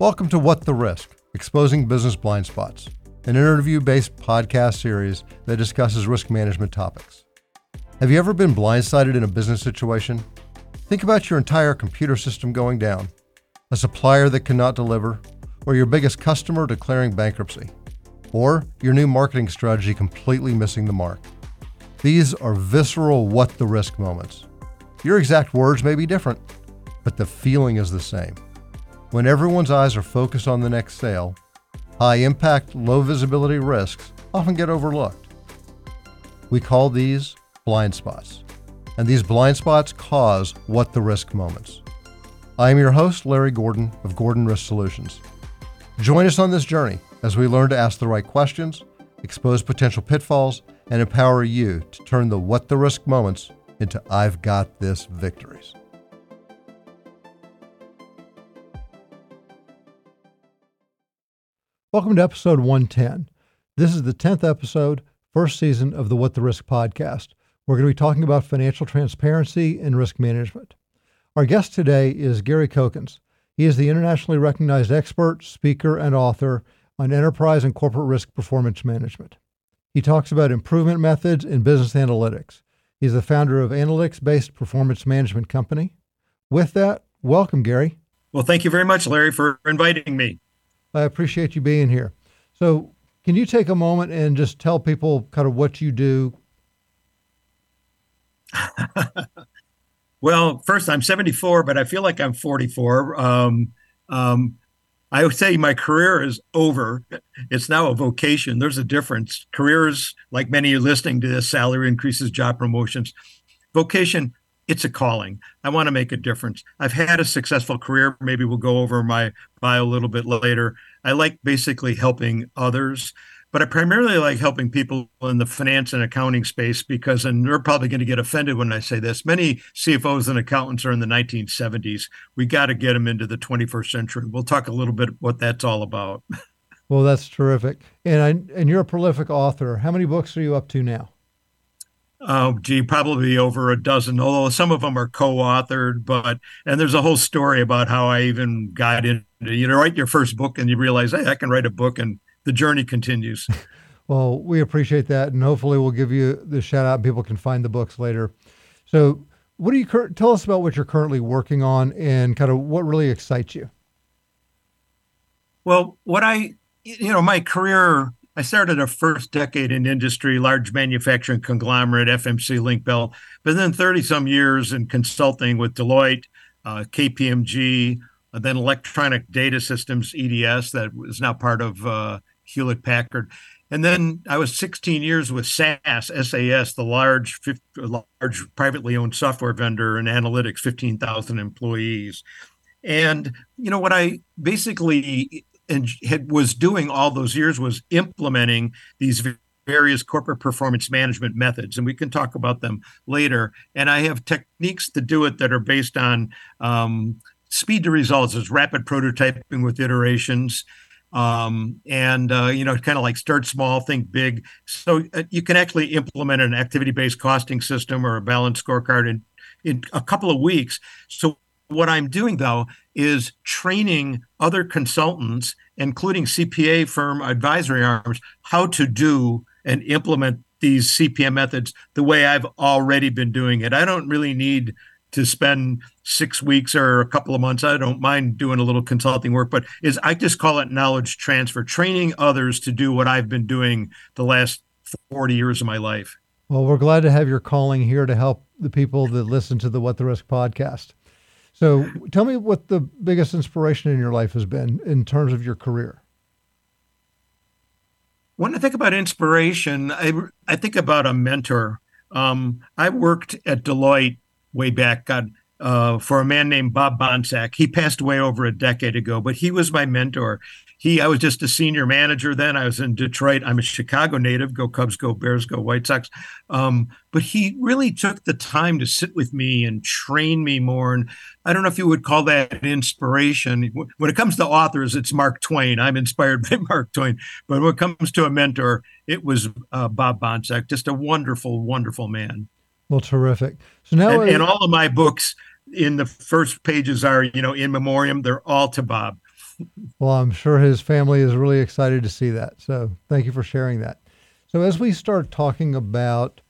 Welcome to What the Risk, Exposing Business Blind Spots, an interview-based podcast series that discusses risk management topics. Have you ever been blindsided in a business situation? Think about your entire computer system going down, a supplier that cannot deliver, or your biggest customer declaring bankruptcy, or your new marketing strategy completely missing the mark. These are visceral what the risk moments. Your exact words may be different, but the feeling is the same. When everyone's eyes are focused on the next sale, high impact, low visibility risks often get overlooked. We call these blind spots, and these blind spots cause what the risk moments. I am your host, Larry Gordon of Gordon Risk Solutions. Join us on this journey as we learn to ask the right questions, expose potential pitfalls, and empower you to turn the what the risk moments into I've got this victories. Welcome to episode 110. This is the 10th episode, first season of the What the Risk podcast. We're going to be talking about financial transparency and risk management. Our guest today is Gary Cokins. He is the internationally recognized expert, speaker, and author on enterprise and corporate risk performance management. He talks about improvement methods in business analytics. He's the founder of analytics-based performance management company. With that, welcome, Gary. Well, thank you very much, Larry, for inviting me. I appreciate you being here. So can you take a moment and just tell people kind of what you do? Well, first, I'm 74, but I feel like I'm 44. I would say my career is over. It's now a vocation. There's a difference. Careers, like many are listening to this, salary increases, job promotions. Vocation, it's a calling. I want to make a difference. I've had a successful career. Maybe we'll go over my bio a little bit later. I like basically helping others, but I primarily like helping people in the finance and accounting space because, and they're probably going to get offended when I say this, many CFOs and accountants are in the 1970s. We got to get them into the 21st century. We'll talk a little bit what that's all about. Well, that's terrific. And you're a prolific author. How many books are you up to now? Probably over a dozen, although some of them are co-authored, and there's a whole story about how I even got into, write your first book and you realize, hey, I can write a book, and the journey continues. Well, we appreciate that. And hopefully we'll give you the shout out and people can find the books later. So what do you, tell us about what you're currently working on and kind of what really excites you? Well, my career, I started a first decade in industry, large manufacturing conglomerate, FMC, LinkBelt, but then 30 some years in consulting with Deloitte, KPMG, and then electronic data systems, EDS, that is now part of Hewlett-Packard. And then I was 16 years with SAS, the large privately owned software vendor in analytics, 15,000 employees. And, what I basically was doing all those years was implementing these various corporate performance management methods, and we can talk about them later. And I have techniques to do it that are based on speed to results, is rapid prototyping with iterations, kind of like start small, think big. So you can actually implement an activity-based costing system or a balanced scorecard in a couple of weeks. So what I'm doing, though, is training other consultants, including CPA firm advisory arms, how to do and implement these CPM methods the way I've already been doing it. I don't really need to spend 6 weeks or a couple of months. I don't mind doing a little consulting work, but I just call it knowledge transfer, training others to do what I've been doing the last 40 years of my life. Well, we're glad to have your calling here to help the people that listen to the What the Risk podcast. So tell me what the biggest inspiration in your life has been in terms of your career. When I think about inspiration, I think about a mentor. I worked at Deloitte way back, for a man named Bob Bonsack. He passed away over a decade ago, but he was my mentor. I was just a senior manager then. I was in Detroit. I'm a Chicago native. Go Cubs, go Bears, go White Sox. But he really took the time to sit with me and train me more. And I don't know if you would call that inspiration. When it comes to authors, it's Mark Twain. I'm inspired by Mark Twain. But when it comes to a mentor, it was Bob Bonsack, just a wonderful, wonderful man. Well, terrific. So now, and all of my books in the first pages are, in memoriam. They're all to Bob. Well, I'm sure his family is really excited to see that. So thank you for sharing that. So as we start talking about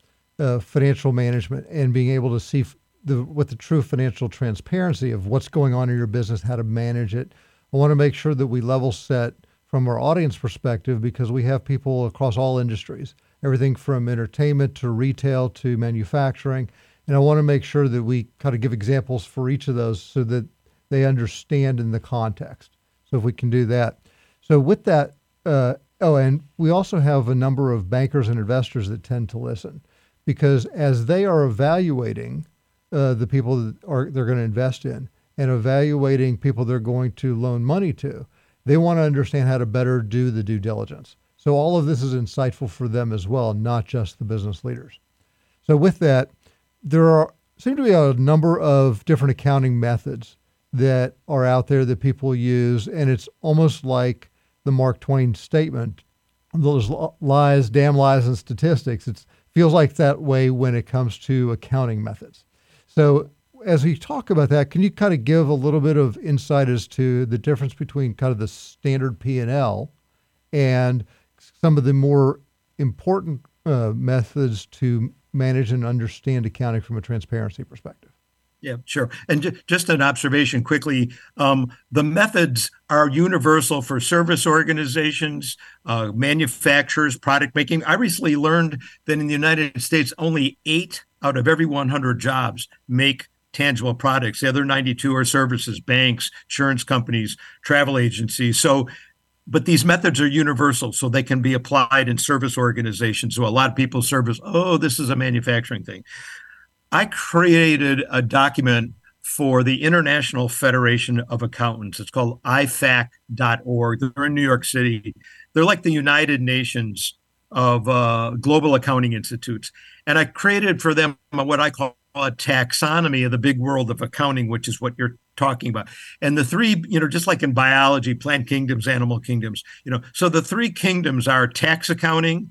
financial management and being able to see what the true financial transparency of what's going on in your business, how to manage it, I want to make sure that we level set from our audience perspective, because we have people across all industries, everything from entertainment to retail to manufacturing. And I want to make sure that we kind of give examples for each of those so that they understand in the context. So if we can do that. So with that, and we also have a number of bankers and investors that tend to listen, because as they are evaluating the people that they're going to invest in and evaluating people they're going to loan money to, they want to understand how to better do the due diligence. So all of this is insightful for them as well, not just the business leaders. So with that, there seem to be a number of different accounting methods that are out there that people use, and it's almost like the Mark Twain statement, those lies, damn lies, and statistics. It feels like that way when it comes to accounting methods. So as we talk about that, can you kind of give a little bit of insight as to the difference between kind of the standard P&L and some of the more important methods to manage and understand accounting from a transparency perspective? Yeah, sure. And just an observation quickly, the methods are universal for service organizations, manufacturers, product making. I recently learned that in the United States, only 8 out of every 100 jobs make tangible products. The other 92 are services, banks, insurance companies, travel agencies. But these methods are universal, so they can be applied in service organizations. So a lot of people service, this is a manufacturing thing. I created a document for the International Federation of Accountants. It's called ifac.org. They're in New York City. They're like the United Nations of global accounting institutes. And I created for them what I call a taxonomy of the big world of accounting, which is what you're talking about. And the three, just like in biology, plant kingdoms, animal kingdoms, so the three kingdoms are tax accounting,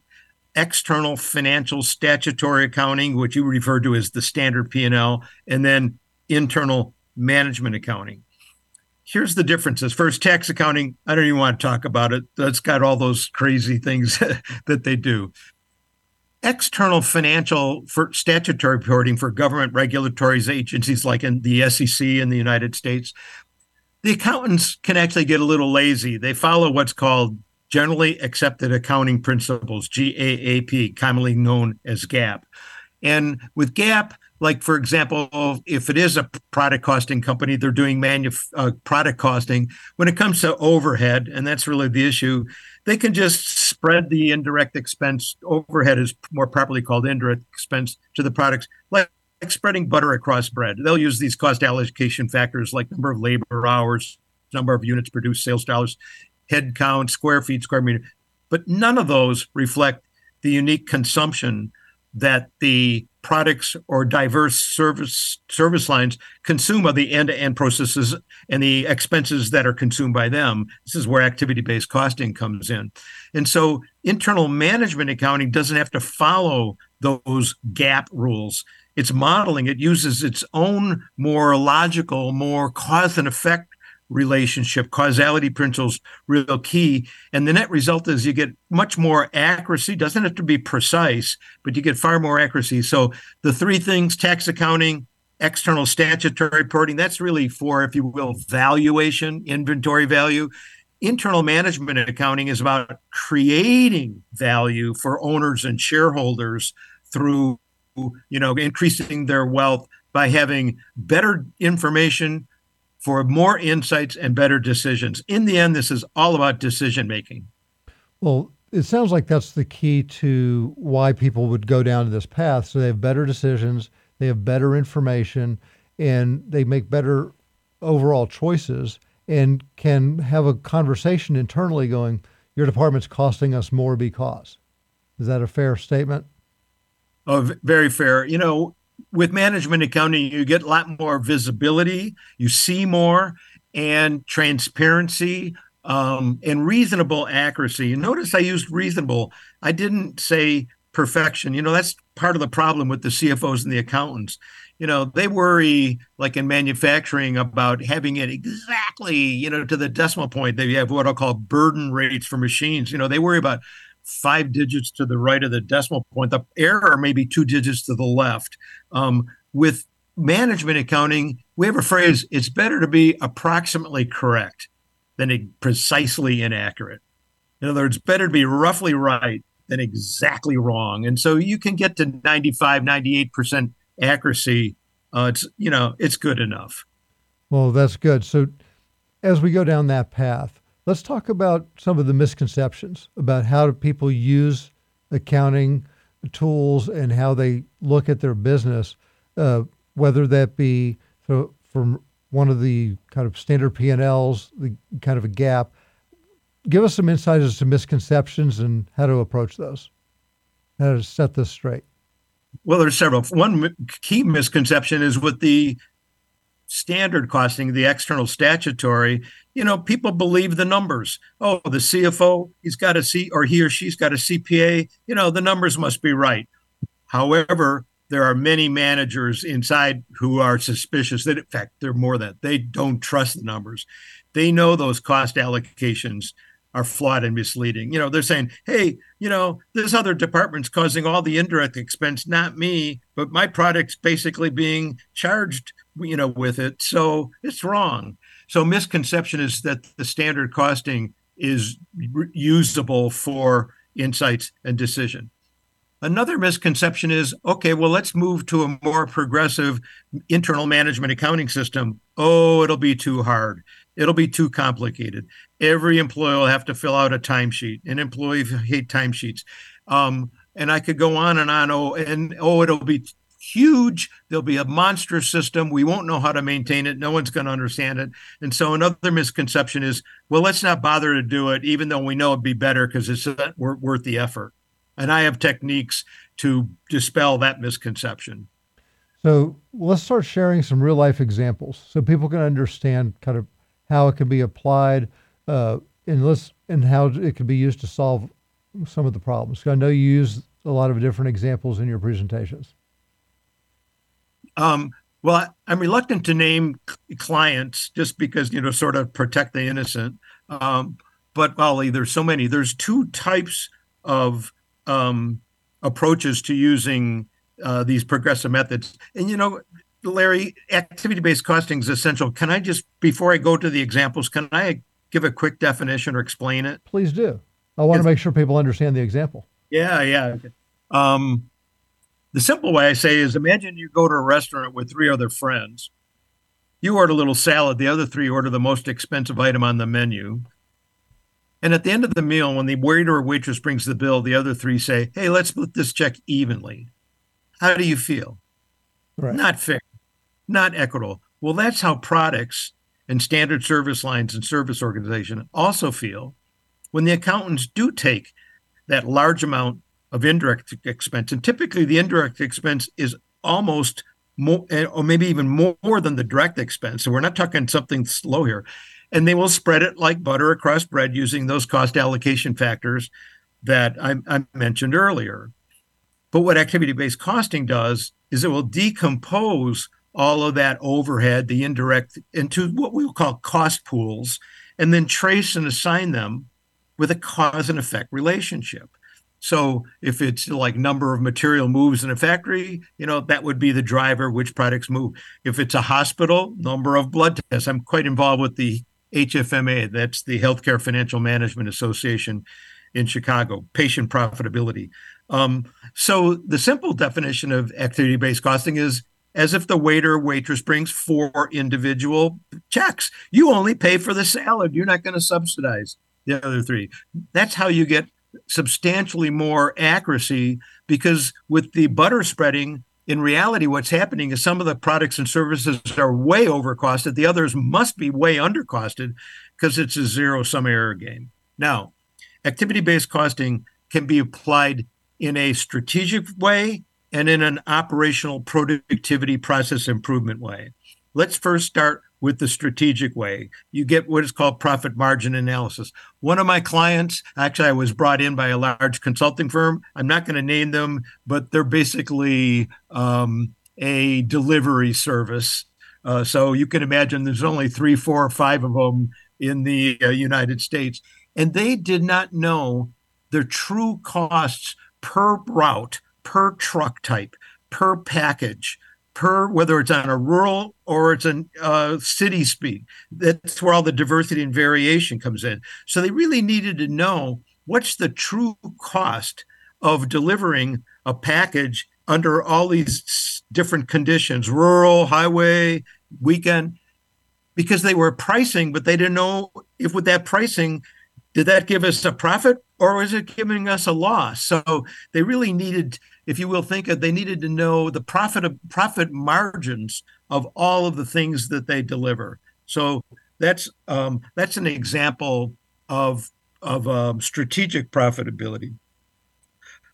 external financial statutory accounting, which you refer to as the standard P&L, and then internal management accounting. Here's the differences. First, tax accounting, I don't even want to talk about it. That's got all those crazy things that they do. External financial for statutory reporting for government regulatory agencies like in the SEC in the United States, the accountants can actually get a little lazy. They follow what's called Generally Accepted Accounting Principles, GAAP, commonly known as GAAP. And with GAAP, like, for example, if it is a product costing company, they're doing product costing. When it comes to overhead, and that's really the issue, they can just spread the indirect expense. Overhead is more properly called indirect expense to the products, like spreading butter across bread. They'll use these cost allocation factors like number of labor hours, number of units produced, sales dollars, head count, square feet, square meter, but none of those reflect the unique consumption that the products or diverse service lines consume of the end-to-end processes and the expenses that are consumed by them. This is where activity-based costing comes in. And so internal management accounting doesn't have to follow those GAAP rules. It's modeling. It uses its own more logical, more cause and effect relationship, causality principles, real key. And the net result is you get much more accuracy. Doesn't have to be precise, but you get far more accuracy. So the three things, tax accounting, external statutory reporting, that's really for, if you will, valuation, inventory value. Internal management accounting is about creating value for owners and shareholders through, increasing their wealth by having better information, for more insights and better decisions. In the end, this is all about decision-making. Well, it sounds like that's the key to why people would go down this path. So they have better decisions, they have better information, and they make better overall choices and can have a conversation internally going, your department's costing us more because. Is that a fair statement? Oh, very fair. With management accounting, you get a lot more visibility, you see more, and transparency, and reasonable accuracy. And notice I used reasonable. I didn't say perfection. That's part of the problem with the CFOs and the accountants. you know, they worry, like in manufacturing, about having it exactly, you know, to the decimal point. They have what I'll call burden rates for machines. You know, they worry about 5 digits to the right of the decimal point. The error may be 2 digits to the left. With management accounting, we have a phrase, it's better to be approximately correct than precisely inaccurate. In other words, better to be roughly right than exactly wrong. And so you can get to 95, 98% accuracy. It's good enough. Well, that's good. So as we go down that path, let's talk about some of the misconceptions about how do people use accounting tools and how they look at their business, whether that be from one of the kind of standard P&Ls, the kind of a GAAP. Give us some insight as to misconceptions and how to approach those, how to set this straight. Well, there's several. One key misconception is with the standard costing, the external statutory, you know, people believe the numbers. Oh, the CFO, he or she's got a CPA. You know, the numbers must be right. However, there are many managers inside who are suspicious that, in fact, they're more than that. They don't trust the numbers. They know those cost allocations are flawed and misleading. You know, they're saying, hey, you know, this other department's causing all the indirect expense, not me, but my product's basically being charged, you know, with it. So it's wrong. So misconception is that the standard costing is usable for insights and decision. Another misconception is, okay, well, let's move to a more progressive internal management accounting system. Oh, it'll be too hard. It'll be too complicated. Every employee will have to fill out a timesheet. And employees hate timesheets. And I could go on and on. Oh, it'll be huge. There'll be a monster system. We won't know how to maintain it. No one's going to understand it. And so another misconception is, well, let's not bother to do it, even though we know it'd be better because it's worth the effort. And I have techniques to dispel that misconception. So let's start sharing some real life examples so people can understand kind of how it can be applied and how it can be used to solve some of the problems. I know you use a lot of different examples in your presentations. Well, I'm reluctant to name clients just because, you know, sort of protect the innocent. But Ollie, there's so many. There's two types of approaches to using these progressive methods. And, you know, Larry, activity-based costing is essential. Can I just, before I go to the examples, can I give a quick definition or explain it? Please do. I want to make sure people understand the example. Yeah. The simple way I say is, imagine you go to a restaurant with 3 other friends. You order a little salad. The other 3 order the most expensive item on the menu. And at the end of the meal, when the waiter or waitress brings the bill, the other 3 say, hey, let's split this check evenly. How do you feel? Right. Not fair, not equitable. Well, that's how products and standard service lines and service organization also feel when the accountants do take that large amount of indirect expense. And typically the indirect expense is almost more, or maybe even more than the direct expense. So we're not talking something slow here. And they will spread it like butter across bread using those cost allocation factors that I mentioned earlier. But what activity-based costing does is it will decompose all of that overhead, the indirect, into what we will call cost pools, and then trace and assign them with a cause and effect relationship. So if it's like number of material moves in a factory, you know, that would be the driver, which products move. If it's a hospital, number of blood tests. I'm quite involved with the HFMA, that's the Healthcare Financial Management Association in Chicago, patient profitability. So the simple definition of activity-based costing is as if the waiter or waitress brings 4 individual checks. You only pay for the salad. You're not going to subsidize the other 3. That's how you get substantially more accuracy, because with the butter spreading, in reality, what's happening is some of the products and services are way overcosted. The others must be way undercosted because it's a zero-sum error game. Now, activity-based costing can be applied in a strategic way and in an operational productivity process improvement way. Let's first start with the strategic way. You get what is called profit margin analysis. One of my clients, actually I was brought in by a large consulting firm. I'm not going to name them, but they're basically a delivery service. So you can imagine there's only 3, 4, or 5 of them in the United States. And they did not know the true costs per route, per truck type, per package, per whether it's on a rural or it's a city speed. That's where all the diversity and variation comes in. So they really needed to know what's the true cost of delivering a package under all these different conditions, rural, highway, weekend, because they were pricing, but they didn't know if with that pricing, did that give us a profit or was it giving us a loss? So they really needed, if you will think of, they needed to know the profit margins of all of the things that they deliver. So that's an example of strategic profitability.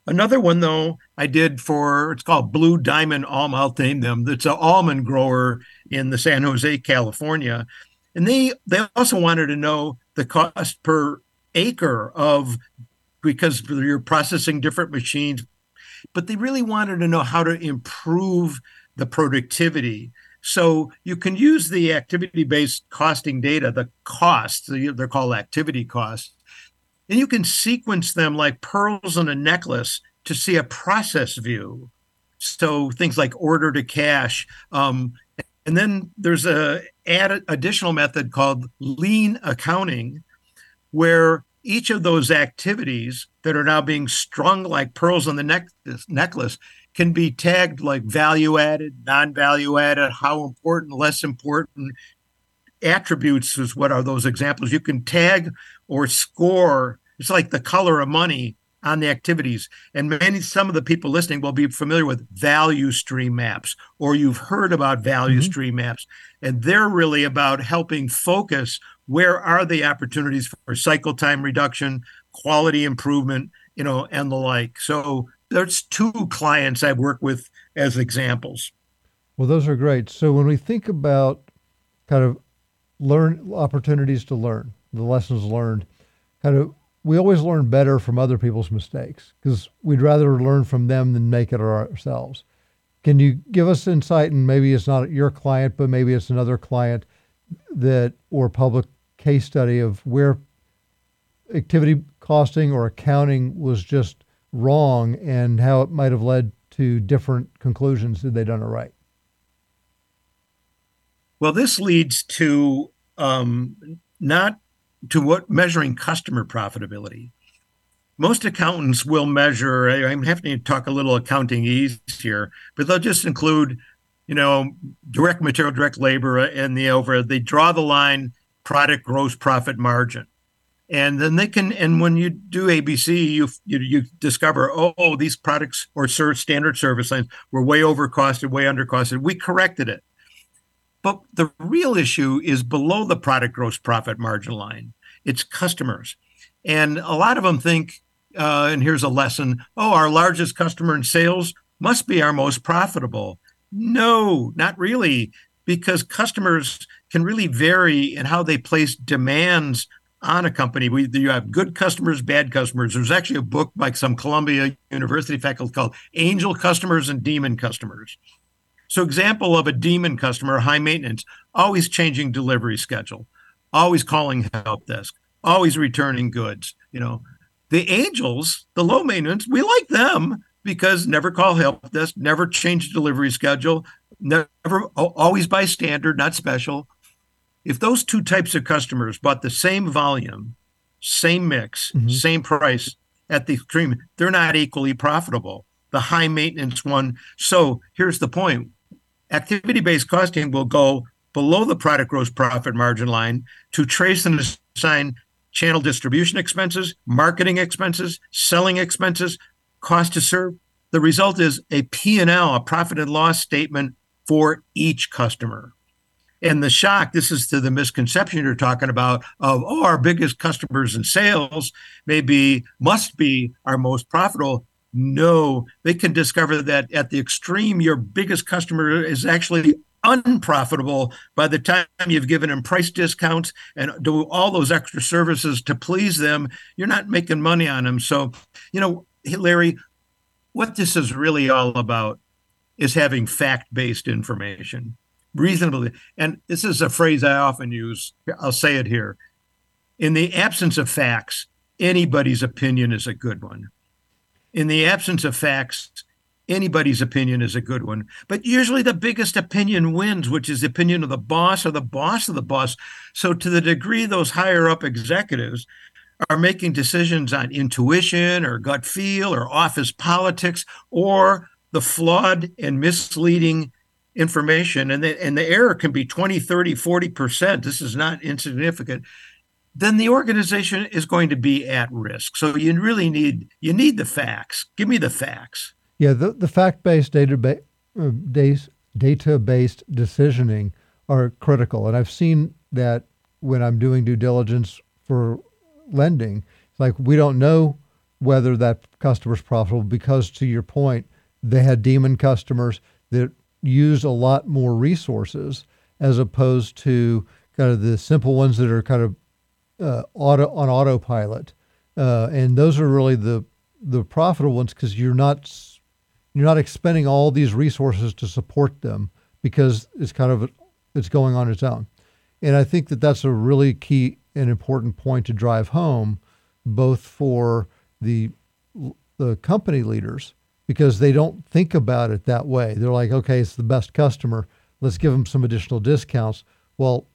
Another one, though, I did for, it's called Blue Diamond Almond, I'll name them. It's an almond grower in the San Jose, California. And they also wanted to know the cost per acre of, because you're processing different machines, but they really wanted to know how to improve the productivity. So you can use the activity-based costing data, the costs, they're called activity costs, and you can sequence them like pearls on a necklace to see a process view. So things like order to cash. And then there's an additional method called lean accounting, where each of those activities that are now being strung like pearls on the necklace can be tagged like value added, non-value added, how important, less important. Attributes is what are those examples. You can tag or score. It's like the color of money on the activities. And some of the people listening will be familiar with value stream maps, or you've heard about value mm-hmm. stream maps. And they're really about helping focus where are the opportunities for cycle time reduction, quality improvement, and the like. So there's 2 clients I've worked with as examples. Well, those are great. So when we think about kind of opportunities to learn, the lessons learned, we always learn better from other people's mistakes because we'd rather learn from them than make it ourselves. Can you give us insight, and maybe it's not your client, but maybe it's another client or public case study of where activity costing or accounting was just wrong and how it might have led to different conclusions had they done it right? Well, this leads to not to what measuring customer profitability. Most accountants will measure, I'm having to talk a little accounting-ese here, but they'll just include, direct material, direct labor, and the overhead. They draw the line, product gross profit margin. And then they can, and when you do ABC, you discover, these products or standard service lines were way overcosted, way undercosted. We corrected it. But the real issue is below the product gross profit margin line. It's customers. And a lot of them think, and here's a lesson, our largest customer in sales must be our most profitable. No, not really, because customers can really vary in how they place demands on a company. You have good customers, bad customers. There's actually a book by some Columbia University faculty called Angel Customers and Demon Customers. So example of a demon customer, high maintenance, always changing delivery schedule, always calling help desk, always returning goods. The angels, the low maintenance, we like them because never call help desk, never change delivery schedule, never always buy standard, not special. If those 2 types of customers bought the same volume, same mix, mm-hmm. same price at the extreme, they're not equally profitable. The high maintenance one. So here's the point. Activity-based costing will go below the product gross profit margin line to trace and assign channel distribution expenses, marketing expenses, selling expenses, cost to serve. The result is a P&L, a profit and loss statement for each customer. And the shock, this is to the misconception you're talking about of, our biggest customers in sales must be our most profitable. No, they can discover that at the extreme, your biggest customer is actually unprofitable by the time you've given them price discounts and do all those extra services to please them. You're not making money on them. So, Larry, what this is really all about is having fact-based information. Reasonably, and this is a phrase I often use, I'll say it here. In the absence of facts, anybody's opinion is a good one. In the absence of facts, anybody's opinion is a good one. But usually the biggest opinion wins, which is the opinion of the boss or the boss of the boss. So to the degree those higher up executives are making decisions on intuition or gut feel or office politics or the flawed and misleading information, and the error can be 20, 30, 40%, this is not insignificant, then the organization is going to be at risk. So you really need the facts. Give me the facts. Yeah, the fact-based data-based decisioning are critical. And I've seen that when I'm doing due diligence for lending. It's like, we don't know whether that customer's profitable because, to your point, they had demon customers that used a lot more resources as opposed to kind of the simple ones that are kind of autopilot. And those are really the profitable ones, because you're not expending all these resources to support them, because it's going on its own. And I think that that's a really key and important point to drive home, both for the company leaders, because they don't think about it that way. They're like, okay, it's the best customer. Let's give them some additional discounts. Well,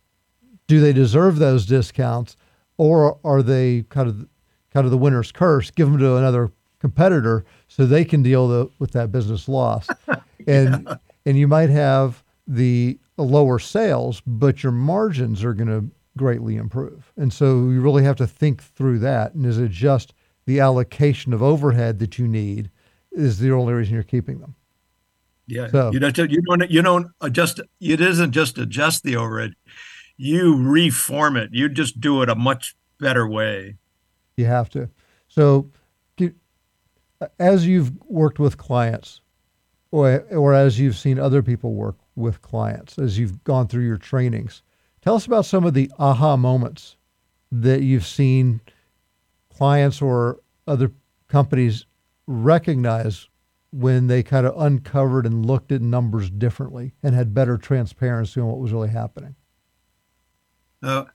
do they deserve those discounts, or are they kind of the winner's curse? Give them to another competitor so they can deal with that business loss. And you might have the lower sales, but your margins are going to greatly improve. And so you really have to think through that. And is it just the allocation of overhead that you need is the only reason you're keeping them? Yeah. So, you don't adjust the overhead. You reform it. You just do it a much better way. You have to. So as you've worked with clients or as you've seen other people work with clients, as you've gone through your trainings, tell us about some of the aha moments that you've seen clients or other companies recognize when they kind of uncovered and looked at numbers differently and had better transparency on what was really happening. I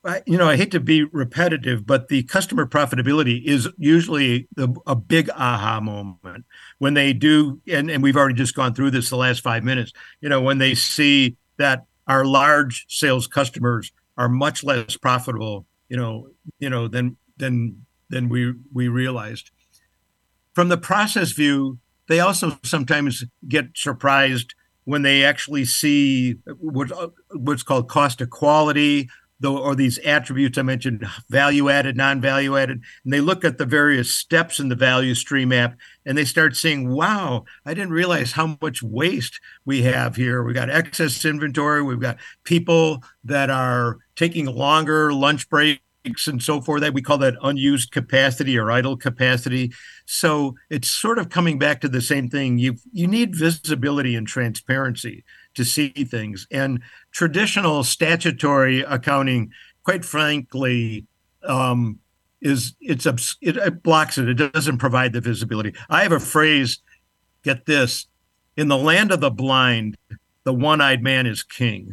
hate to be repetitive, but the customer profitability is usually a big aha moment when they do, and we've already just gone through this the last 5 minutes, when they see that our large sales customers are much less profitable, than we realized. From the process view, they also sometimes get surprised when they actually see what's called cost of quality, or these attributes I mentioned, value added, non-value added, and they look at the various steps in the value stream app, and they start seeing, wow, I didn't realize how much waste we have here. We've got excess inventory. We've got people that are taking longer lunch breaks and so forth. That we call that unused capacity or idle capacity. So it's sort of coming back to the same thing. You need visibility and transparency to see things. And traditional statutory accounting, quite frankly, it blocks it. It doesn't provide the visibility. I have a phrase, get this, in the land of the blind, the one-eyed man is king.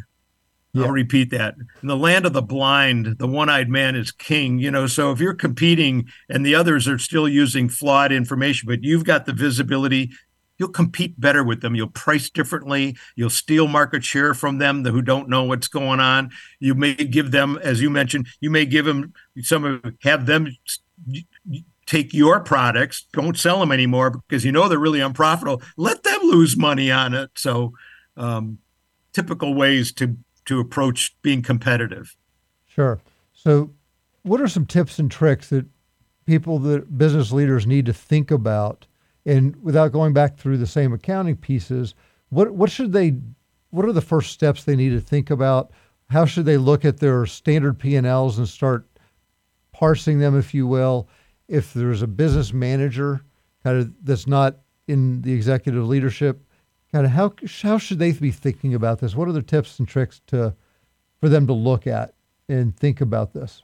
Yeah. I'll repeat that. In the land of the blind, the one-eyed man is king. So if you're competing and the others are still using flawed information, but you've got the visibility, you'll compete better with them. You'll price differently. You'll steal market share from them who don't know what's going on. You may give them, as you mentioned, have them take your products. Don't sell them anymore because they're really unprofitable. Let them lose money on it. So typical ways to approach being competitive. Sure. So what are some tips and tricks that business leaders need to think about? And without going back through the same accounting pieces, what are the first steps they need to think about? How should they look at their standard P&Ls and start parsing them, if you will? If there's a business manager that's not in the executive leadership, how should they be thinking about this? What are the tips and tricks for them to look at and think about this?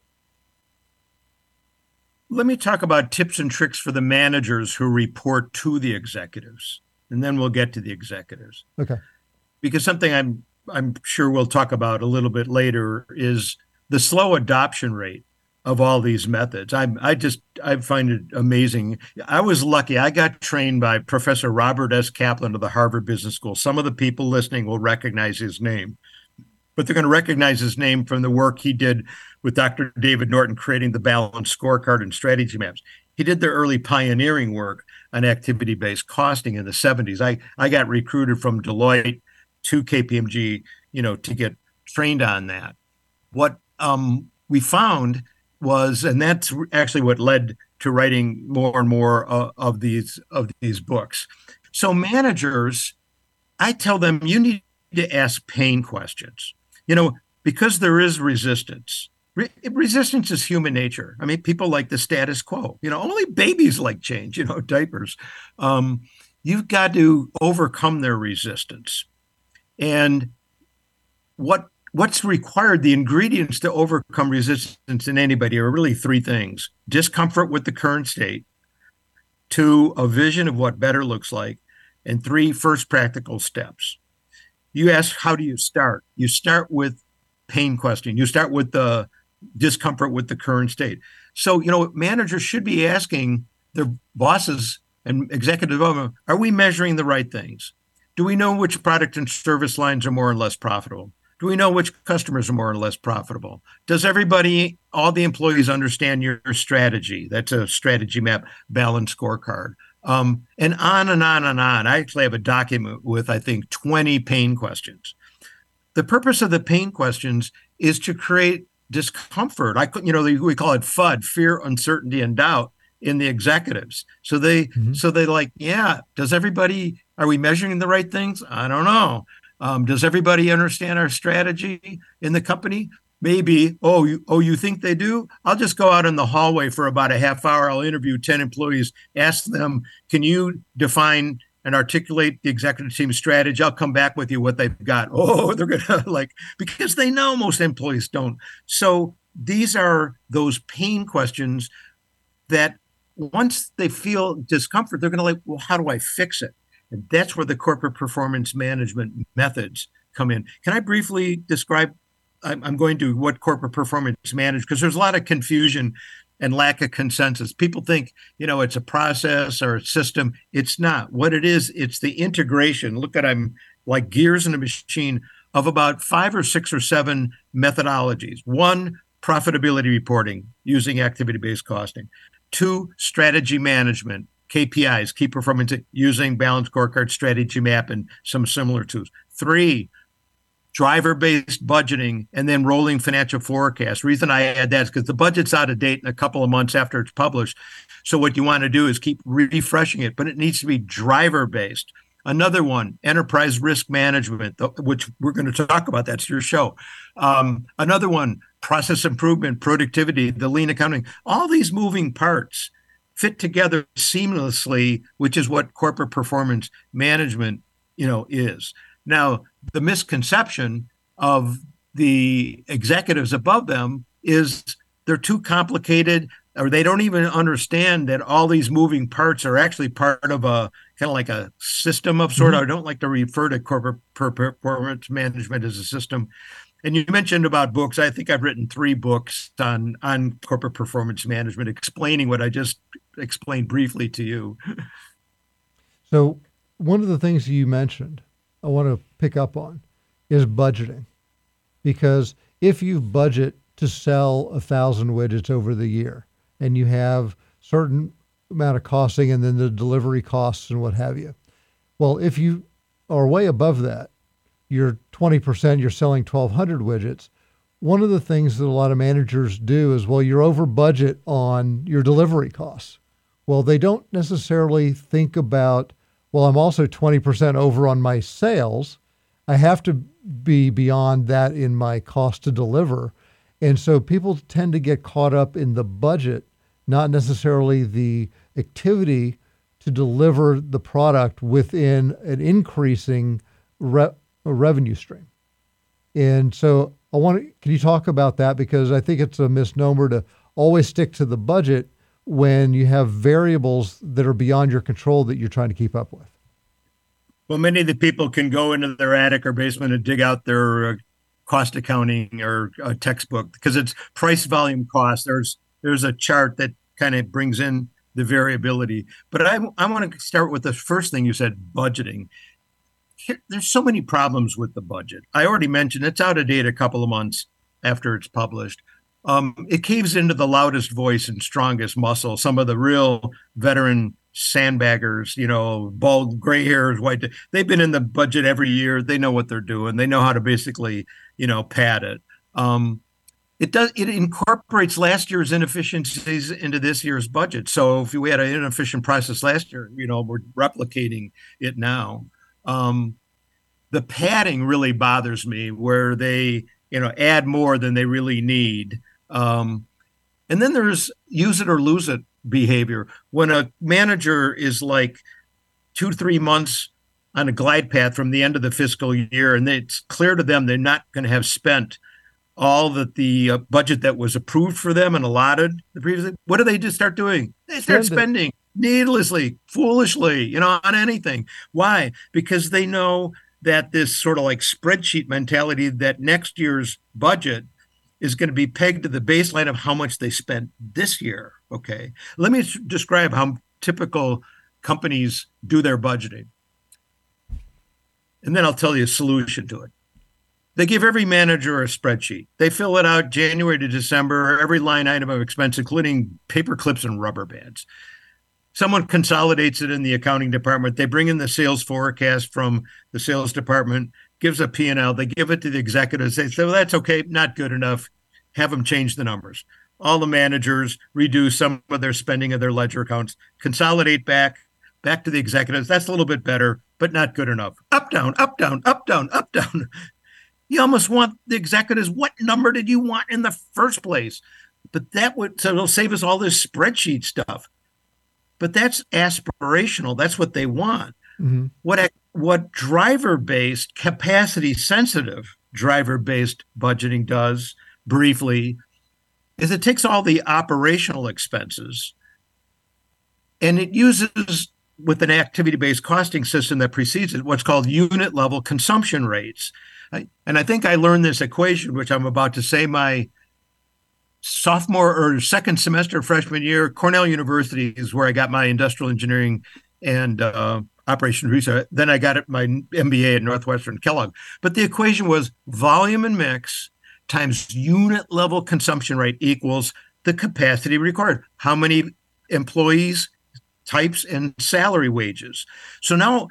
Let me talk about tips and tricks for the managers who report to the executives. and then we'll get to the executives. Okay. Because something I'm sure we'll talk about a little bit later is the slow adoption rate of all these methods. I find it amazing. I was lucky. I got trained by Professor Robert S. Kaplan of the Harvard Business School. Some of the people listening will recognize his name, but they're going to recognize his name from the work he did with Dr. David Norton, creating the balanced scorecard and strategy maps. He did the early pioneering work on activity-based costing in the 70s. I got recruited from Deloitte to KPMG, to get trained on that. What we found was, and that's actually what led to writing more and more of these books. So managers, I tell them, you need to ask pain questions, because there is resistance. Resistance is human nature. I mean, people like the status quo. Only babies like change, diapers. You've got to overcome their resistance. And what's required, the ingredients to overcome resistance in anybody are really three things: discomfort with the current state, two, a vision of what better looks like, and three, first practical steps. You ask, how do you start? You start with pain questioning. You start with the discomfort with the current state. So, managers should be asking their bosses and executive development, are we measuring the right things? Do we know which product and service lines are more and less profitable? Do we know which customers are more and less profitable? Does everybody, all the employees, understand your strategy? That's a strategy map, balanced scorecard. And on and on and on. I actually have a document with, I think, 20 pain questions. The purpose of the pain questions is to create discomfort. We call it FUD, fear, uncertainty, and doubt, in the executives. So they like, yeah, does everybody, are we measuring the right things? I don't know. Does everybody understand our strategy in the company? Maybe. You think they do? I'll just go out in the hallway for about a half hour. I'll interview 10 employees, ask them, can you define and articulate the executive team's strategy? I'll come back with you what they've got. They're going to because they know most employees don't. So these are those pain questions that once they feel discomfort, they're going to how do I fix it? And that's where the corporate performance management methods come in. Can I briefly describe, I'm going to, what corporate performance management, because there's a lot of confusion and lack of consensus. People think, it's a process or a system. It's not. What it is, it's the integration. Look at, I'm like gears in a machine of about 5 or 6 or 7 methodologies. One, profitability reporting using activity-based costing. Two, strategy management. KPIs, key performance, using balanced scorecard, strategy map, and some similar tools. 3, driver-based budgeting, and then rolling financial forecast. Reason I add that is because the budget's out of date in a couple of months after it's published. So what you want to do is keep refreshing it, but it needs to be driver-based. Another one, enterprise risk management, which we're going to talk about. That's your show. Another one, process improvement, productivity, the lean accounting. All these moving parts fit together seamlessly, which is what corporate performance management, is. Now, the misconception of the executives above them is they're too complicated, or they don't even understand that all these moving parts are actually part of a kind of like a system of sort. Mm-hmm. I don't like to refer to corporate performance management as a system. And you mentioned about books. I think I've written 3 books on corporate performance management, explaining what I just explained briefly to you. So one of the things you mentioned I want to pick up on is budgeting, because if you budget to sell 1,000 widgets over the year and you have certain amount of costing and then the delivery costs and what have you, well, if you are way above that, you're 20%, you're selling 1,200 widgets. One of the things that a lot of managers do is, well, you're over budget on your delivery costs. Well, they don't necessarily think about, well, I'm also 20% over on my sales. I have to be beyond that in my cost to deliver. And so people tend to get caught up in the budget, not necessarily the activity to deliver the product within an increasing revenue stream. And so can you talk about that? Because I think it's a misnomer to always stick to the budget when you have variables that are beyond your control that you're trying to keep up with. Well, many of the people can go into their attic or basement and dig out their cost accounting or textbook, because it's price, volume, cost. There's a chart that kind of brings in the variability. But I want to start with the first thing you said, budgeting. There's so many problems with the budget. I already mentioned it's out of date a couple of months after it's published. It caves into the loudest voice and strongest muscle. Some of the real veteran sandbaggers, bald, gray hairs, white, they've been in the budget every year. They know what they're doing. They know how to basically, pad it. It incorporates last year's inefficiencies into this year's budget. So if we had an inefficient process last year, we're replicating it now. The padding really bothers me, where they, add more than they really need. And then there's use it or lose it behavior. When a manager is like 2-3 months on a glide path from the end of the fiscal year, and it's clear to them they're not going to have spent all that the budget that was approved for them and allotted the previous, what do they just start doing? They start spending needlessly, foolishly, on anything. Why? Because they know that this sort of like spreadsheet mentality that next year's budget is going to be pegged to the baseline of how much they spent this year. Okay. Let me describe how typical companies do their budgeting, and then I'll tell you a solution to it. They give every manager a spreadsheet. They fill it out January to December, every line item of expense, including paper clips and rubber bands. Someone consolidates it in the accounting department. They bring in the sales forecast from the sales department, gives a P&L. They give it to the executives. They say, well, that's okay, not good enough. Have them change the numbers. All the managers reduce some of their spending of their ledger accounts, consolidate back to the executives. That's a little bit better, but not good enough. Up, down, up, down, up, down, up, down. You almost want the executives, what number did you want in the first place? But it'll save us all this spreadsheet stuff. But that's aspirational. That's what they want. Mm-hmm. What driver-based, capacity-sensitive driver-based budgeting does, briefly, is it takes all the operational expenses and it uses, with an activity-based costing system that precedes it, what's called unit-level consumption rates. And I think I learned this equation, which I'm about to say, my sophomore or second semester freshman year, Cornell University is where I got my industrial engineering and operations research. Then I got my MBA at Northwestern Kellogg. But the equation was volume and mix times unit level consumption rate equals the capacity required. How many employees, types, and salary wages. So now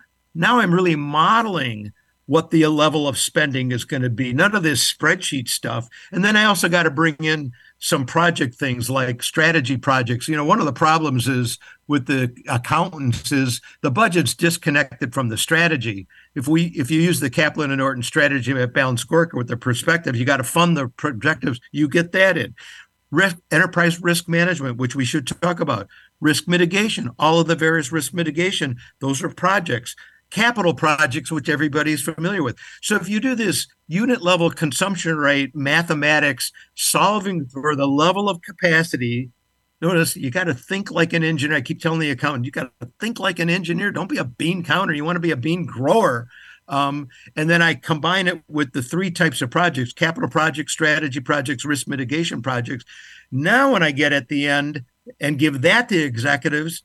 I'm really modeling what the level of spending is going to be. None of this spreadsheet stuff. And then I also got to bring in some project things like strategy projects. One of the problems is with the accountants is the budget's disconnected from the strategy. If you use the Kaplan and Norton strategy at balanced scorecard with the perspective, you got to fund the objectives. You get that in. Enterprise risk management, which we should talk about. Risk mitigation, all of the various risk mitigation, those are projects. Capital projects, which everybody's familiar with. So if you do this unit level consumption rate mathematics, solving for the level of capacity, notice you got to think like an engineer. I keep telling the accountant, you got to think like an engineer. Don't be a bean counter. You want to be a bean grower. And then I combine it with the three types of projects: capital projects, strategy projects, risk mitigation projects. Now, when I get at the end and give that to executives,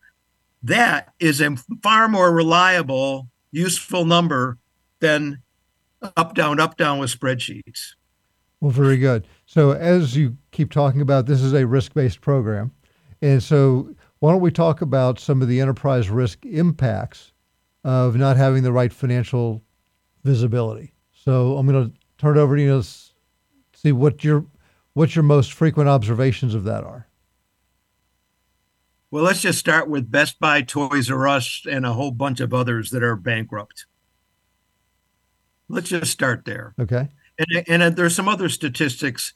that is a far more reliable, useful number than up, down with spreadsheets. Well, very good. So as you keep talking about, this is a risk-based program. And so why don't we talk about some of the enterprise risk impacts of not having the right financial visibility? So I'm going to turn it over to you to see what your most frequent observations of that are. Well, let's just start with Best Buy, Toys R Us, and a whole bunch of others that are bankrupt. Let's just start there. Okay. And there's some other statistics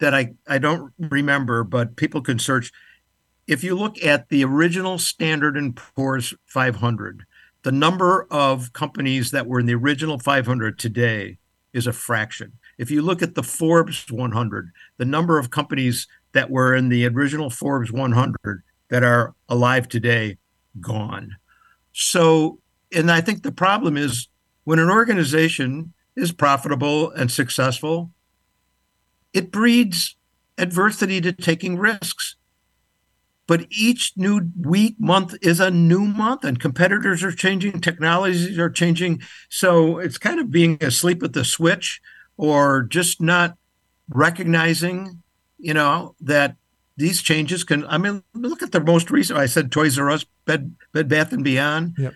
that I don't remember, but people can search. If you look at the original Standard & Poor's 500, the number of companies that were in the original 500 today is a fraction. If you look at the Forbes 100, the number of companies that were in the original Forbes 100 that are alive today, gone. So And I think the problem is when an organization is profitable and successful, it breeds adversity to taking risks. But each new week, month is a new month, and competitors are changing, technologies are changing. So it's kind of being asleep at the switch, or just not recognizing, you know, that these changes can, I mean, look at the most recent, I said Toys R Us, Bed Bath & Beyond. Yep.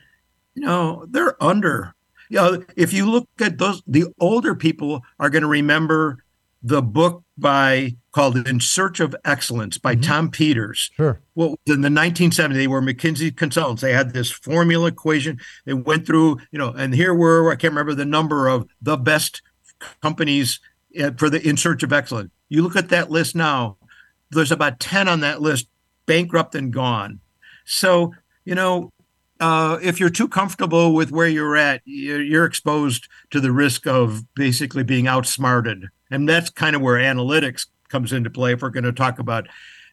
You know, they're under. You know, if you look at those, the older people are going to remember the book called In Search of Excellence by Tom Peters. Sure. Well, in the 1970s, they were McKinsey consultants. They had this formula equation. They went through, you know, and here were, I can't remember the number of the best companies for the In Search of Excellence. You look at that list now, there's about 10 on that list, bankrupt and gone. So, you know, if you're too comfortable with where you're at, you're exposed to the risk of basically being outsmarted. And that's kind of where analytics comes into play if we're going to talk about,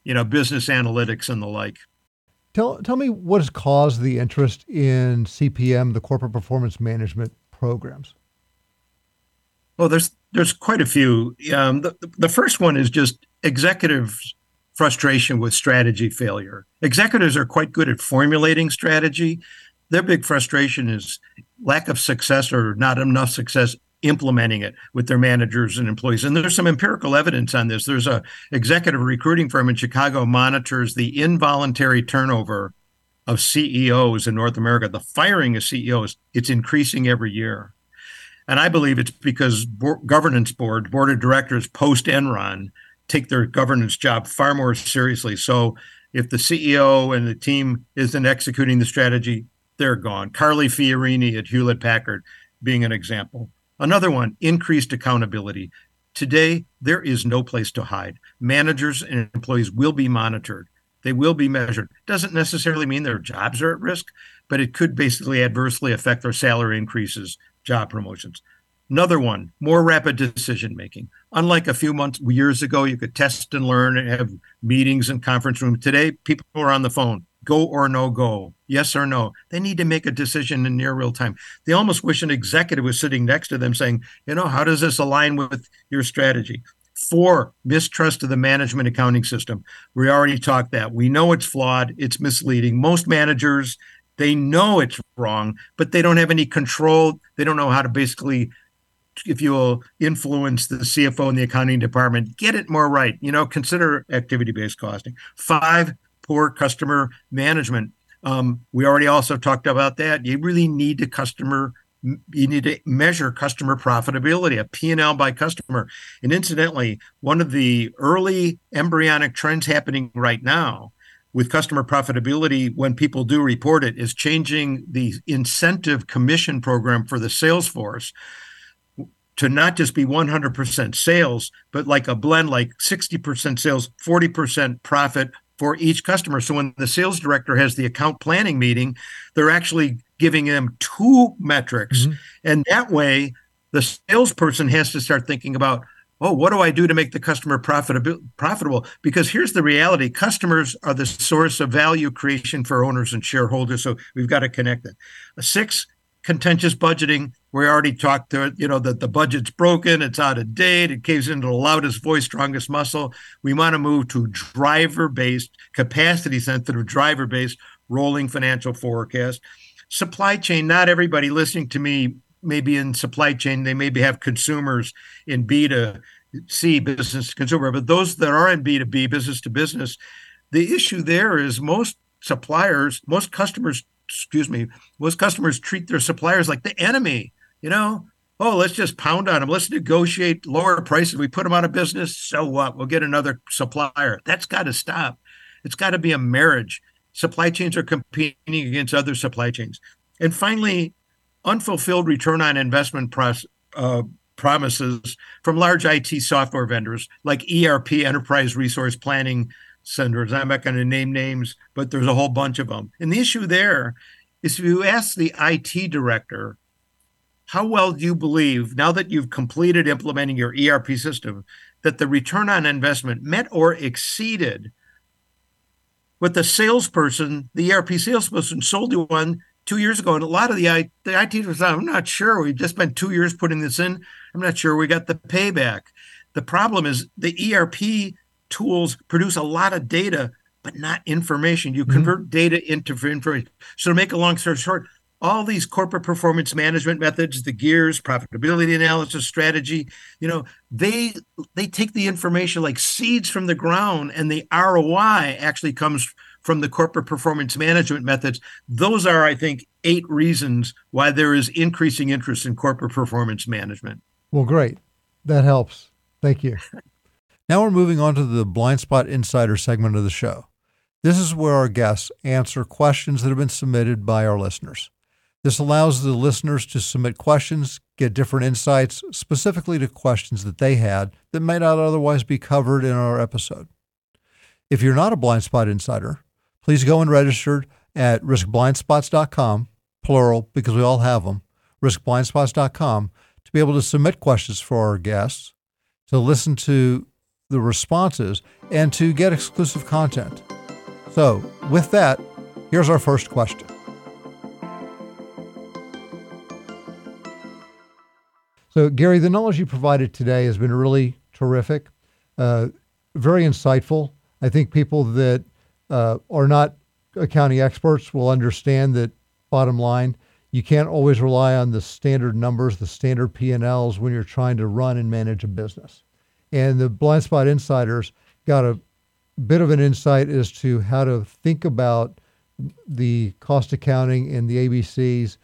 you know, business analytics and the like. Tell me what has caused the interest in CPM, the corporate performance management programs. Well, there's quite a few. The first one is just executive frustration with strategy failure. Executives are quite good at formulating strategy. Their big frustration is lack of success or not enough success implementing it with their managers and employees. And there's some empirical evidence on this. There's an executive recruiting firm in Chicago monitors the involuntary turnover of CEOs in North America. The firing of CEOs, it's increasing every year. And I believe it's because board of directors post-Enron take their governance job far more seriously. So if the CEO and the team isn't executing the strategy, they're gone. Carly Fiorini at Hewlett-Packard being an example. Another one, increased accountability. Today, there is no place to hide. Managers and employees will be monitored. They will be measured. Doesn't necessarily mean their jobs are at risk, but it could basically adversely affect their salary increases, job promotions. Another one, more rapid decision-making. Unlike a few years ago, you could test and learn and have meetings and conference rooms. Today, people are on the phone. Go or no go, yes or no. They need to make a decision in near real time. They almost wish an executive was sitting next to them saying, you know, how does this align with your strategy? 4, mistrust of the management accounting system. We already talked that. We know it's flawed. It's misleading. Most managers, they know it's wrong, but they don't have any control. They don't know how to basically, if you will, influence the CFO and the accounting department, get it more right. You know, consider activity-based costing. 5, poor customer management. We already also talked about that. You need to measure customer profitability, a P&L by customer. And incidentally, one of the early embryonic trends happening right now with customer profitability, when people do report it, is changing the incentive commission program for the sales force to not just be 100% sales, but like a blend, like 60% sales, 40% profit, for each customer. So when the sales director has the account planning meeting, they're actually giving them 2 metrics. Mm-hmm. And that way, the salesperson has to start thinking about, oh, what do I do to make the customer profitable? Because here's the reality. Customers are the source of value creation for owners and shareholders. So we've got to connect it. 6, contentious budgeting. We already talked to, you know, that the budget's broken, it's out of date, it caves into the loudest voice, strongest muscle. We want to move to driver-based, capacity-sensitive, driver-based rolling financial forecast. Supply chain, not everybody listening to me may be in supply chain. They maybe have consumers in B2C, business to consumer, but those that are in B2B, business to business, the issue there is most customers treat their suppliers like the enemy, you know? Oh, let's just pound on them. Let's negotiate lower prices. We put them out of business. So what? We'll get another supplier. That's got to stop. It's got to be a marriage. Supply chains are competing against other supply chains. And finally, unfulfilled return on investment promises from large IT software vendors like ERP, Enterprise Resource Planning centers. I'm not going to name names, but there's a whole bunch of them. And the issue there is if you ask the IT director, how well do you believe, now that you've completed implementing your ERP system, that the return on investment met or exceeded what the salesperson sold you on 2 years ago, and a lot of the IT was, I'm not sure. We've just spent 2 years putting this in. I'm not sure we got the payback. The problem is the ERP tools produce a lot of data, but not information. You convert data into information. So to make a long story short, all these corporate performance management methods, the gears, profitability analysis, strategy, they take the information like seeds from the ground, and the ROI actually comes from the corporate performance management methods. Those are, I think, 8 reasons why there is increasing interest in corporate performance management. Well, great. That helps. Thank you. Now we're moving on to the Blind Spot Insider segment of the show. This is where our guests answer questions that have been submitted by our listeners. This allows the listeners to submit questions, get different insights, specifically to questions that they had that may not otherwise be covered in our episode. If you're not a Blind Spot Insider, please go and register at riskblindspots.com, plural, because we all have them, riskblindspots.com, to be able to submit questions for our guests, to listen to the responses, and to get exclusive content. So with that, here's our first question. So Gary, the knowledge you provided today has been really terrific, very insightful. I think people that are not accounting experts will understand that, bottom line, you can't always rely on the standard numbers, the standard P&Ls when you're trying to run and manage a business. And the Blind Spot Insiders got a bit of an insight as to how to think about the cost accounting and the ABCs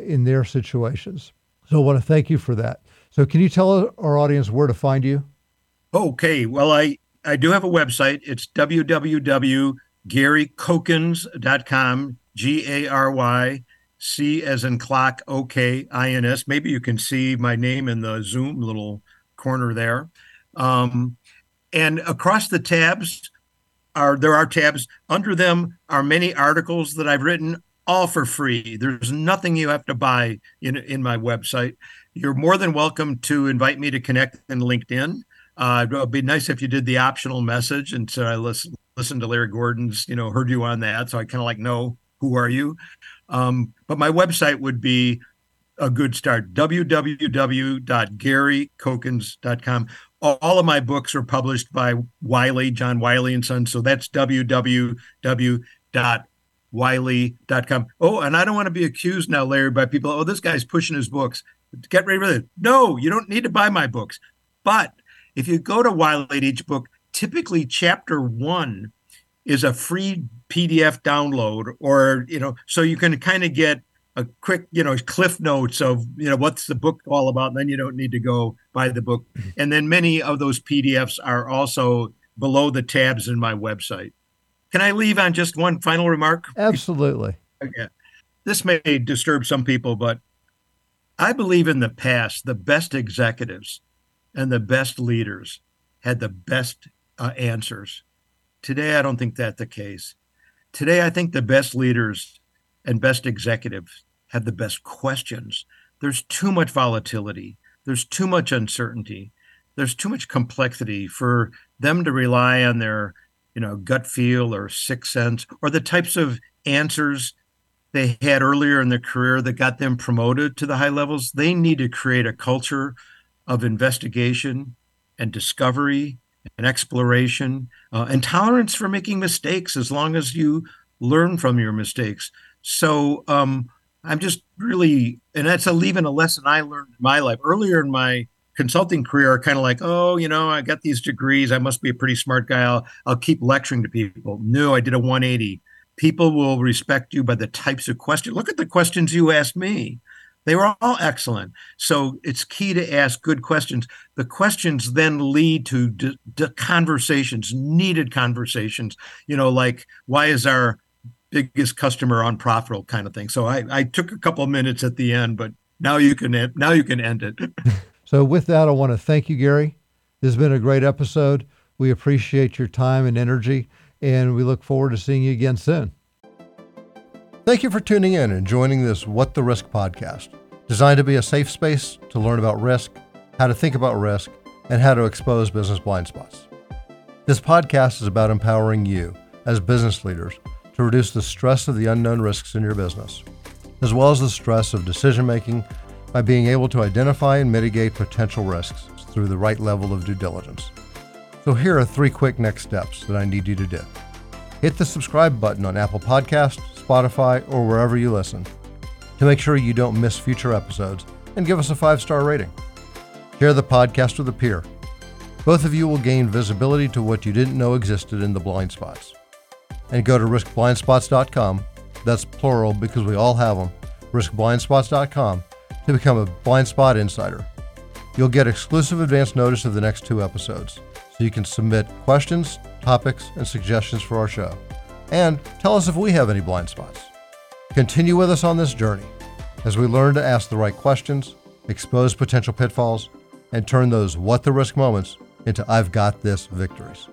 in their situations. So I want to thank you for that. So can you tell our audience where to find you? Okay. Well, I do have a website. It's www.garycokins.com, G-A-R-Y-C as in clock, O-K-I-N-S. Maybe you can see my name in the Zoom little corner there. And across the tabs, there are tabs. Under them are many articles that I've written, all for free. There's nothing you have to buy in my website. You're more than welcome to invite me to connect in LinkedIn. It would be nice if you did the optional message. And so I listened to Larry Gordon's, heard you on that. So I kind of know, who are you? But my website would be a good start, www.garycokins.com. All of my books are published by Wiley, John Wiley and son. So that's www.wiley.com. Oh, and I don't want to be accused now, Larry, by people, oh, this guy's pushing his books. Get ready with it. No, you don't need to buy my books. But if you go to Wiley, each book, typically chapter 1 is a free PDF download, or, so you can kind of get a quick, cliff notes of, what's the book all about, and then you don't need to go buy the book. And then many of those PDFs are also below the tabs in my website. Can I leave on just one final remark? Absolutely. Okay. This may disturb some people, but I believe in the past, the best executives and the best leaders had the best answers. Today, I don't think that's the case. Today, I think the best leaders and best executives have the best questions. There's too much volatility. There's too much uncertainty. There's too much complexity for them to rely on their gut feel or sixth sense, or the types of answers they had earlier in their career that got them promoted to the high levels. They need to create a culture of investigation and discovery and exploration and tolerance for making mistakes, as long as you learn from your mistakes. So I'm just really, and that's a lesson I learned in my life. Earlier in my consulting career, kind of like, I got these degrees, I must be a pretty smart guy, I'll keep lecturing to people. No, I did a 180. People will respect you by the types of questions. Look at the questions you asked me. They were all excellent. So it's key to ask good questions. The questions then lead to conversations, needed conversations, like, why is our biggest customer unprofitable, kind of thing. So I took a couple of minutes at the end, but now you can end it. So with that, I want to thank you, Gary. This has been a great episode. We appreciate your time and energy, and we look forward to seeing you again soon. Thank you for tuning in and joining this What the Risk podcast, designed to be a safe space to learn about risk, how to think about risk, and how to expose business blind spots. This podcast is about empowering you as business leaders to reduce the stress of the unknown risks in your business. as well as the stress of decision-making by being able to identify and mitigate potential risks through the right level of due diligence. So here are three quick next steps that I need you to do. Hit the subscribe button on Apple Podcasts, Spotify, or wherever you listen to make sure you don't miss future episodes, and give us a 5-star rating. Share the podcast with a peer. Both of you will gain visibility to what you didn't know existed in the blind spots. And go to riskblindspots.com, that's plural because we all have them, riskblindspots.com, to become a Blind Spot Insider. You'll get exclusive advance notice of the next 2 episodes, so you can submit questions, topics, and suggestions for our show. And tell us if we have any blind spots. Continue with us on this journey as we learn to ask the right questions, expose potential pitfalls, and turn those what-the-risk moments into I've got this victories.